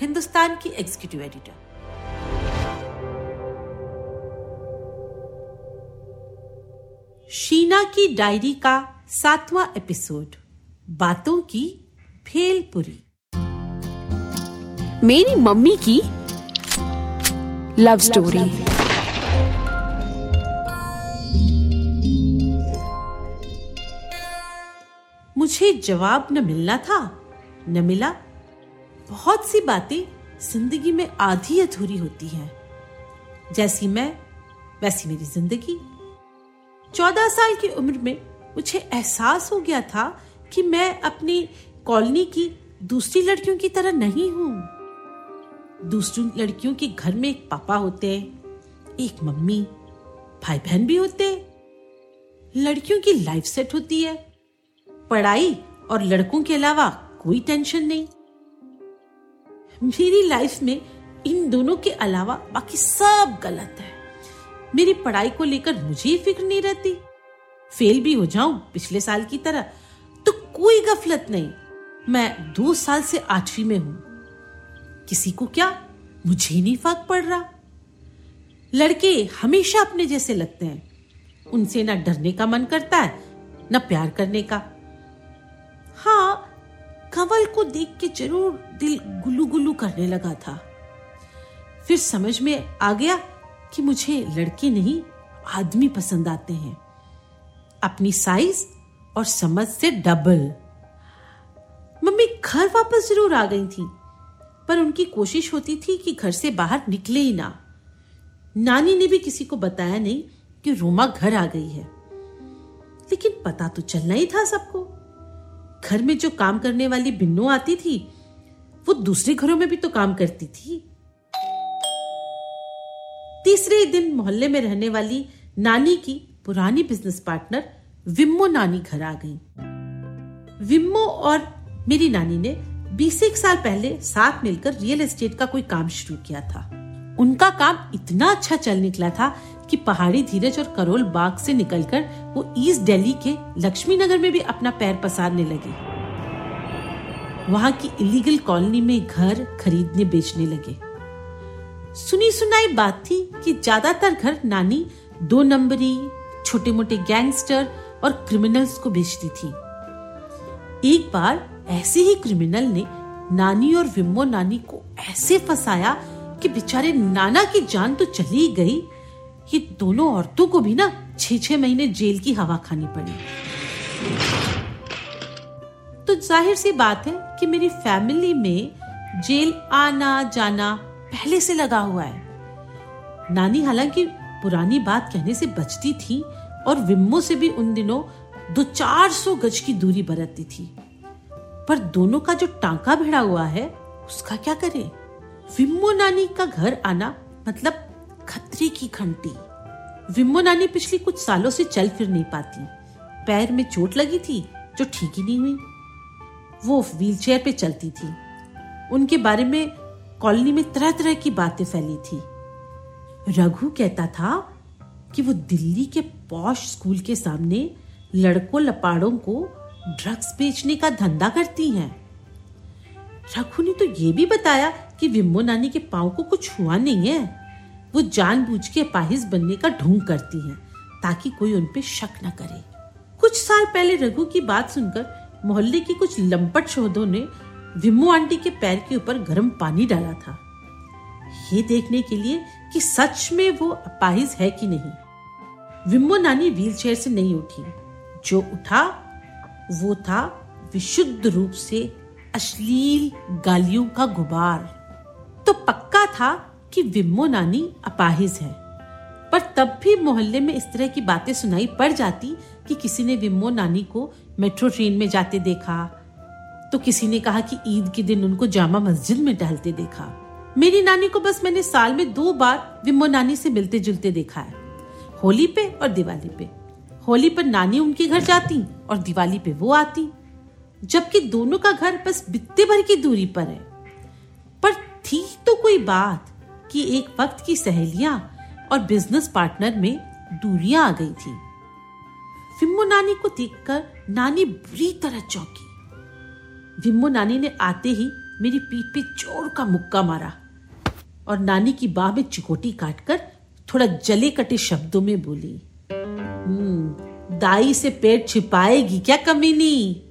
हिंदुस्तान की executive editor. Sheena की diary का 7वां एपिसोड, बातों की भेलपुरी। मेरी मम्मी की लव स्टोरी। मुझे जवाब न मिलना था, न मिला। बहुत सी बातें जिंदगी में आधी अधूरी होती हैं। जैसी मैं, वैसी मेरी जिंदगी। 14 साल की उम्र में मुझे एहसास हो गया था कि मैं अपनी कॉलोनी की दूसरी लड़कियों की तरह नहीं हूँ। दूसरी लड़कियों के घर में एक पापा होते, एक मम्मी, भाई बहन भी होते। लड़कियों की लाइफ सेट होती है, पढ़ाई और लड़कों के अलावा कोई टेंशन नहीं। मेरी लाइफ में इन दोनों के अलावा बाकी सब गलत है। मेरी पढ़ाई को लेकर मुझे फिक्र नहीं रहती। फेल भी हो जाऊं पिछले साल की तरह तो कोई गफलत नहीं। मैं 2 साल से 8वीं में हूं। किसी को क्या, मुझे नहीं फर्क पड़ रहा। लड़के हमेशा अपने जैसे लगते हैं। उनसे ना डरने का मन करता है, ना प्यार करने का। हाँ, कंवल को देख के जरूर दिल गुलू गुलू करने लगा था। फिर समझ में आ गया कि मुझे लड़के नहीं, आदमी पसंद आते हैं, अपनी साइज और समझ से डबल। मम्मी घर वापस जरूर आ गई थी, पर उनकी कोशिश होती थी कि घर से बाहर निकले ही ना। नानी ने भी किसी को बताया नहीं कि रोमा घर आ गई है, लेकिन पता तो चलना ही था सबको। घर में जो काम करने वाली बिन्नो आती थी, वो दूसरे घरों में भी तो काम करती थी। तीसरे दिन मोहल्ले में रहने वाली नानी की पुरानी बिजनेस पार्टनर विम्मो नानी घर आ गई। विम्मो और मेरी नानी ने 21 साल पहले साथ मिलकर रियल एस्टेट का कोई काम शुरू किया था। उनका काम इतना अच्छा चल निकला था कि पहाड़ी धीरज और करोल बाग से निकलकर वो ईस्ट दिल्ली के लक्ष्मी नगर में भी अपना पैर पसारने लगे। वहां की इलीगल कॉलोनी में घर खरीदने बेचने लगे। सुनी सुनाई बात थी कि ज्यादातर घर नानी 2 नंबरी, छोटे मोटे गैंगस्टर और क्रिमिनल्स को बेचती थी। एक बार ऐसे ही क्रिमिनल ने नानी और विम्मो नानी को ऐसे फंसाया कि बेचारे नाना की जान तो चली गई, ये दोनों औरतों को भी ना 6-6 महीने जेल की हवा खानी पड़ी। तो जाहिर सी बात है कि मेरी फैमिली में जेल आना जाना पहले से लगा हुआ है। नानी हालांकि पुरानी बात कहने से बचती थी और विम्मो से भी उन दिनों 200-400 गज की दूरी बरतती थी, पर दोनों का जो टांका भिड़ा हुआ है उसका क्या करें। विम्मो नानी का घर आना मतलब खतरे की घंटी। विम्मो नानी पिछले कुछ सालों से चल फिर नहीं पाती। पैर में चोट लगी थी जो ठीक ही नहीं हुई। वो व्हीलचेयर पे चलती थी। उनके बारे में कॉलोनी में तरह तरह की बातें फैली थी। रघु कहता था कि वो दिल्ली के पॉश स्कूल के सामने लड़कों लपाड़ों को ड्रग्स बेचने का धंधा करती हैं। रघु ने तो ये भी बताया कि विम्मो नानी के पाँव को कुछ हुआ नहीं है, वो जानबूझ के पाहिज बनने का ढोंग करती हैं ताकि कोई उन पे शक न करे। कुछ साल पहले रघु की बात सुनकर मोहल्ले की कुछ लंपट शोधों ने विम्मो आंटी के पैर के ऊपर गर्म पानी डाला था, ये देखने के लिए कि सच में वो पाहिज है कि नहीं। विम्मो नानी व्हीलचेयर से नहीं उठी। जो उठा वो था विशुद्ध रूप से अश्लील गालियों का गुबार। तो पक्का था कि विम्मो नानी अपाहिज है, पर तब भी मोहल्ले में इस तरह की बातें सुनाई पड़ जाती कि किसी ने विम्मो नानी को मेट्रो ट्रेन में जाते देखा, तो किसी ने कहा कि ईद के दिन उनको जामा मस्जिद में टहलते देखा। मेरी नानी को बस मैंने साल में 2 बार विम्मो नानी से मिलते जुलते देखा है, होली पे और दिवाली पे। होली पर नानी उनके घर जाती और दिवाली पे वो आती, जबकि दोनों का घर बस बित्ते भर की दूरी पर है। पर थी तो कोई बात कि एक वक्त की सहेलियां और बिजनेस पार्टनर में दूरियां आ गई थी। विम्मो नानी को देखकर नानी बुरी तरह चौंकी। विम्मो नानी ने आते ही मेरी पीठ पे जोर का मुक्का मारा और नानी की बाह में चिकोटी काटकर थोड़ा जले कटे शब्दों में बोली, दाई से पेट छिपाएगी क्या कमीनी।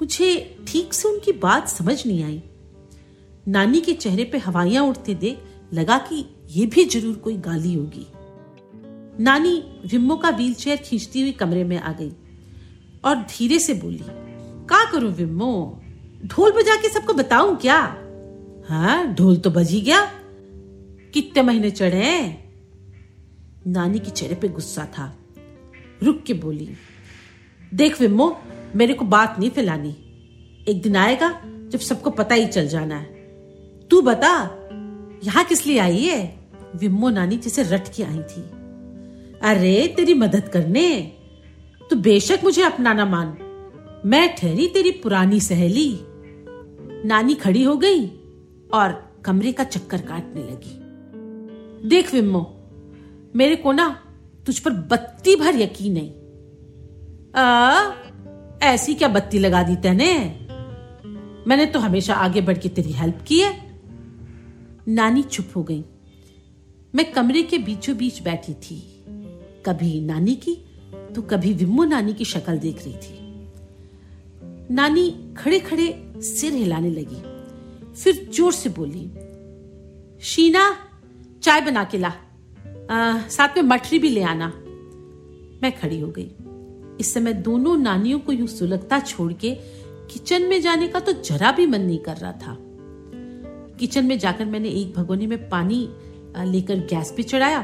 मुझे ठीक से उनकी बात समझ नहीं आई। नानी के चेहरे पे हवाइयां उड़ते देख लगा कि ये भी जरूर कोई गाली होगी। नानी विम्मो का व्हीलचेयर खींचती हुई कमरे में आ गई और धीरे से बोली, क्या करूं विम्मो, ढोल बजा के सबको बताऊं क्या। हाँ, ढोल तो बजी गया, कितने महीने चढ़े। नानी के चेहरे पे गुस्सा था। रुक के बोली, देख विम्मो, मेरे को बात नहीं फैलानी। एक दिन आएगा जब सबको पता ही चल जाना है। तू बता यहाँ किस लिए आई है। विम्मो नानी जैसे रट के आई थी। अरे तेरी मदद करने, तू बेशक मुझे अपना ना मान, मैं ठहरी तेरी पुरानी सहेली। नानी खड़ी हो गई और कमरे का चक्कर काटने लगी। देख विम्मो, मेरे को ना तुझ पर बत्ती भर यकीन नहीं। ऐसी क्या बत्ती लगा दी तैने, मैंने तो हमेशा आगे बढ़ के तेरी हेल्प की है। नानी चुप हो गई। मैं कमरे के बीचों बीच बैठी थी, कभी नानी की तो कभी विम्मो नानी की शक्ल देख रही थी। नानी खड़े खड़े सिर हिलाने लगी, फिर जोर से बोली, शीना चाय बना के ला, साथ में मठरी भी ले आना। मैं खड़ी हो गई। इस समय दोनों नानियों को यूं सुलगता छोड़ के किचन में जाने का तो जरा भी मन नहीं कर रहा था। किचन में जाकर मैंने एक भगोने में पानी लेकर गैस पे चढ़ाया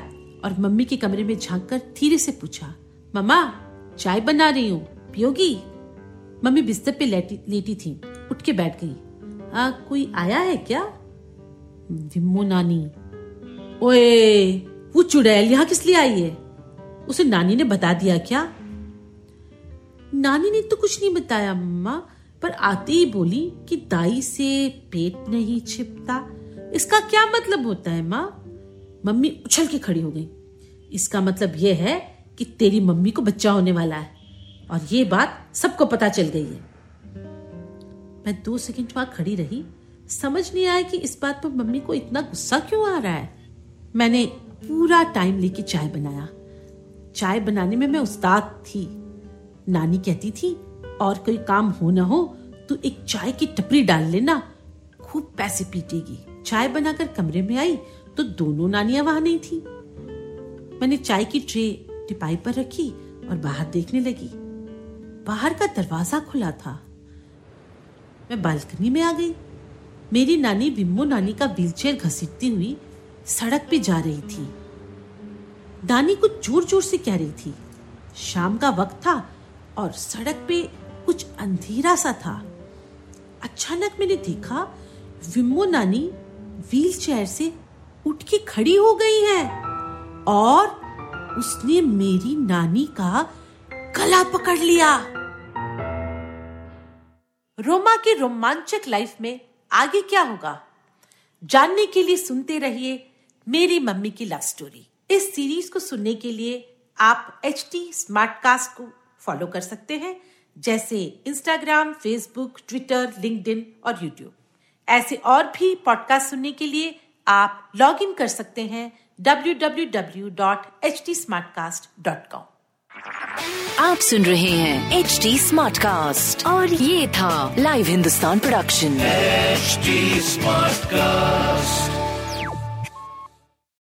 और मम्मी के कमरे में झांक कर धीरे से पूछा, मम्मा चाय बना रही हूँ, पियोगी। मम्मी बिस्तर पे लेटी थी, उठ के बैठ गई। कोई आया है क्या। विम्मो नानी, ओए वो चुड़ैल यहाँ किस लिए आई है, उसे नानी ने बता दिया क्या। नानी ने तो कुछ नहीं बताया मम्मा, पर आते ही बोली कि दाई से पेट नहीं छिपता, इसका क्या मतलब होता है माँ। मम्मी उछल के खड़ी हो गई। इसका मतलब यह है कि तेरी मम्मी को बच्चा होने वाला है और ये बात सबको पता चल गई है। मैं 2 सेकंड वहां खड़ी रही, समझ नहीं आया कि इस बात पर मम्मी को इतना गुस्सा क्यों आ रहा है। मैंने पूरा टाइम लेके चाय बनाया। चाय बनाने में मैं उस्ताद थी। नानी कहती थी, और कोई काम हो ना हो तू एक चाय की टपरी डाल लेना, खूब पैसे पीटेगी। चाय बनाकर कमरे में आई तो दोनों नानियां वहां नहीं थी। मैंने चाय की ट्रे टिपाई पर रखी और बाहर देखने लगी। बाहर का दरवाजा खुला था। मैं बालकनी में आ गई। मेरी नानी विम्मो नानी का व्हीलचेयर घसीटती हुई सड़क पे जा रही थी। नानी कुछ जोर जोर से कह रही थी। शाम का वक्त था और सड़क पे कुछ अंधेरा सा था। अचानक मैंने देखा विम्मो नानी व्हीलचेयर से उठ के खड़ी हो गई है और उसने मेरी नानी का गला पकड़ लिया। रोमा के रोमांचक लाइफ में आगे क्या होगा जानने के लिए सुनते रहिए मेरी मम्मी की लव स्टोरी। इस सीरीज को सुनने के लिए आप HD स्मार्ट कास्ट को फॉलो कर सकते हैं, जैसे इंस्टाग्राम, फेसबुक, ट्विटर, लिंक्डइन और यूट्यूब। ऐसे और भी पॉडकास्ट सुनने के लिए आप लॉग इन कर सकते हैं www.htsmartcast.com। आप सुन रहे हैं HD स्मार्ट कास्ट और ये था live Hindustan production HD smart cast.